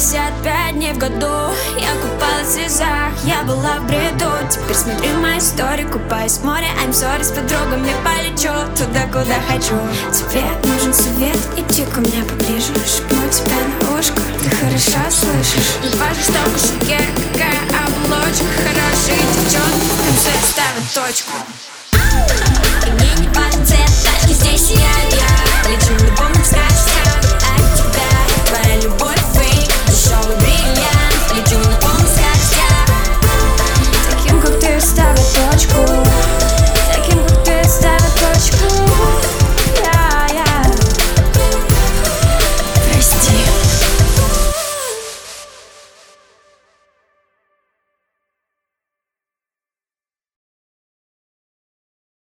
365 дней в году. Я купалась в слезах, я была в бреду. Теперь смотри мою историю, купаюсь в море. I'm sorry, с подругами полечу туда, куда хочу. Тебе нужен совет, иди ко мне поближе. Шепну тебя на ушко, ты хорошо слышишь. Не важно, что в кошельке, какая оболочка. Хорошие девчонки в конце ставят точку.